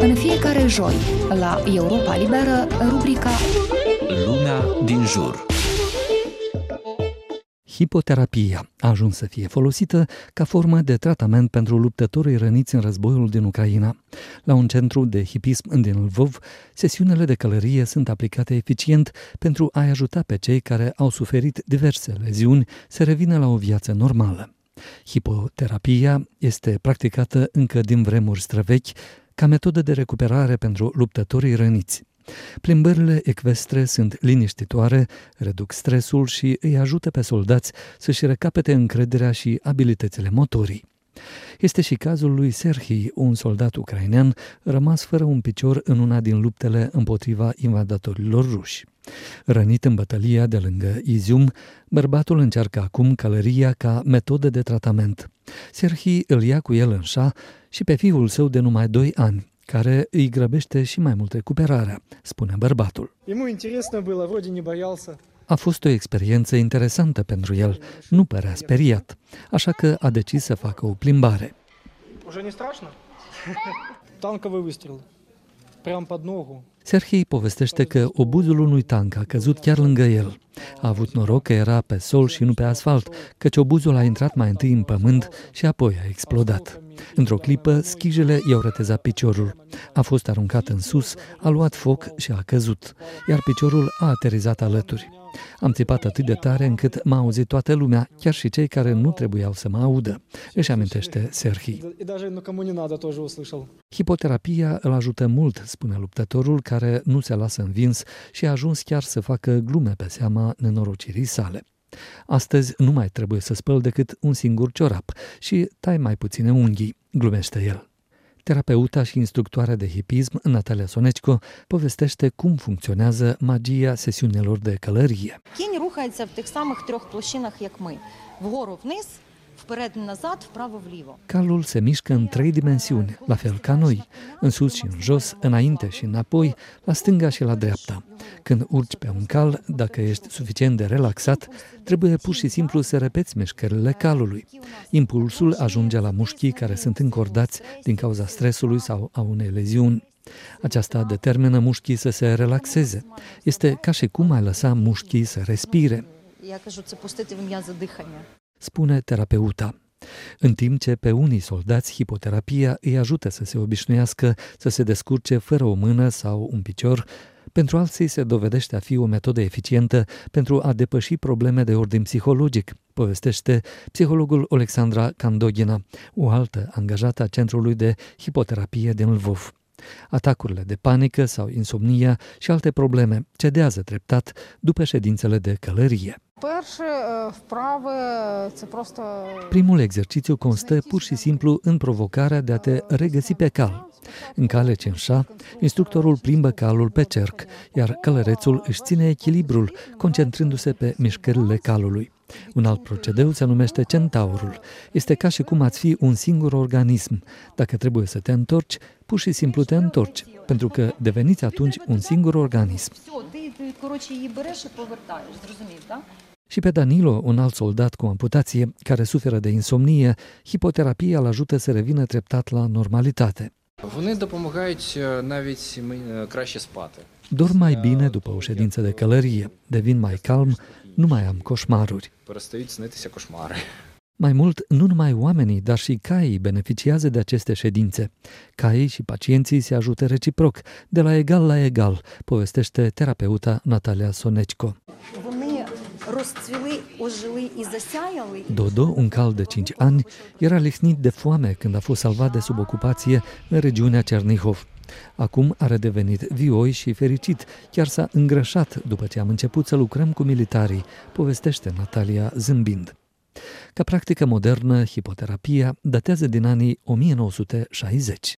În fiecare joi, la Europa Liberă, rubrica Lumea din jur. Hipoterapia a ajuns să fie folosită ca formă de tratament pentru luptătorii răniți în războiul din Ucraina. La un centru de hipism din Lvov, sesiunile de călărie sunt aplicate eficient pentru a-i ajuta pe cei care au suferit diverse leziuni să revină la o viață normală. Hipoterapia este practicată încă din vremuri străvechi ca metodă de recuperare pentru luptătorii răniți. Plimbările ecvestre sunt liniștitoare, reduc stresul și îi ajută pe soldați să-și recapete încrederea și abilitățile motorii. Este și cazul lui Serhii, un soldat ucrainean rămas fără un picior în una din luptele împotriva invadatorilor ruși. Rănit în bătălia de lângă Izium, bărbatul încearcă acum călăria ca metodă de tratament. Serhii îl ia cu el în șa și pe fiul său de numai 2 ani, care îi grăbește și mai mult recuperarea, spune bărbatul. A fost o experiență interesantă pentru el, nu părea speriat, așa că a decis să facă o plimbare. Serhii povestește că obuzul unui tank a căzut chiar lângă el. A avut noroc că era pe sol și nu pe asfalt, căci obuzul a intrat mai întâi în pământ și apoi a explodat. Într-o clipă, schijele i-au retezat piciorul. A fost aruncat în sus, a luat foc și a căzut, iar piciorul a aterizat alături. Am țipat atât de tare încât m-a auzit toată lumea, chiar și cei care nu trebuiau să mă audă, își amintește Serhii. Hipoterapia îl ajută mult, spune luptătorul, care nu se lasă învins și a ajuns chiar să facă glume pe seama nenorocirii sale. Astăzi nu mai trebuie să spăl decât un singur ciorap și tai mai puține unghii, glumește el. Terapeuta și instructoarea de hipism, Natalia Soneczko, povestește cum funcționează magia sesiunilor de călărie. Calul se mișcă în 3 dimensiuni, la fel ca noi, în sus și în jos, înainte și înapoi, la stânga și la dreapta. Când urci pe un cal, dacă ești suficient de relaxat, trebuie pur și simplu să repeți mișcările calului. Impulsul ajunge la mușchii care sunt încordați din cauza stresului sau a unei leziuni. Aceasta determină mușchii să se relaxeze. Este ca și cum ai lăsa mușchii să respire, spune terapeuta. În timp ce pe unii soldați hipoterapia îi ajută să se obișnuiască să se descurce fără o mână sau un picior, pentru alții se dovedește a fi o metodă eficientă pentru a depăși probleme de ordin psihologic, povestește psihologul Alexandra Candoghina, o altă angajată a Centrului de Hipoterapie din Lvov. Atacurile de panică sau insomnia și alte probleme cedează treptat după ședințele de călărie. Primul exercițiu constă pur și simplu în provocarea de a te regăsi pe cal. În cale cinșa, instructorul plimbă calul pe cerc, iar călărețul își ține echilibrul, concentrându-se pe mișcările calului. Un alt procedeu se numește centaurul. Este ca și cum ați fi un singur organism. Dacă trebuie să te întorci, pur și simplu te întorci, pentru că deveniți atunci un singur organism. Și pe Danilo, un alt soldat cu amputație, care suferă de insomnie, hipoterapia îl ajută să revină treptat la normalitate. Dorm mai bine după o ședință de călărie, devin mai calm, nu mai am coșmaruri. Mai mult, nu numai oamenii, dar și caii beneficiază de aceste ședințe. Caii și pacienții se ajută reciproc, de la egal la egal, povestește terapeuta Natalia Soneczko. Dodo, un cal de 5 ani, era lihnit de foame când a fost salvat de sub ocupație în regiunea Cernihov. Acum a redevenit vioi și fericit, chiar s-a îngrășat după ce am început să lucrăm cu militarii, povestește Natalia zâmbind. Ca practică modernă, hipoterapia datează din anii 1960.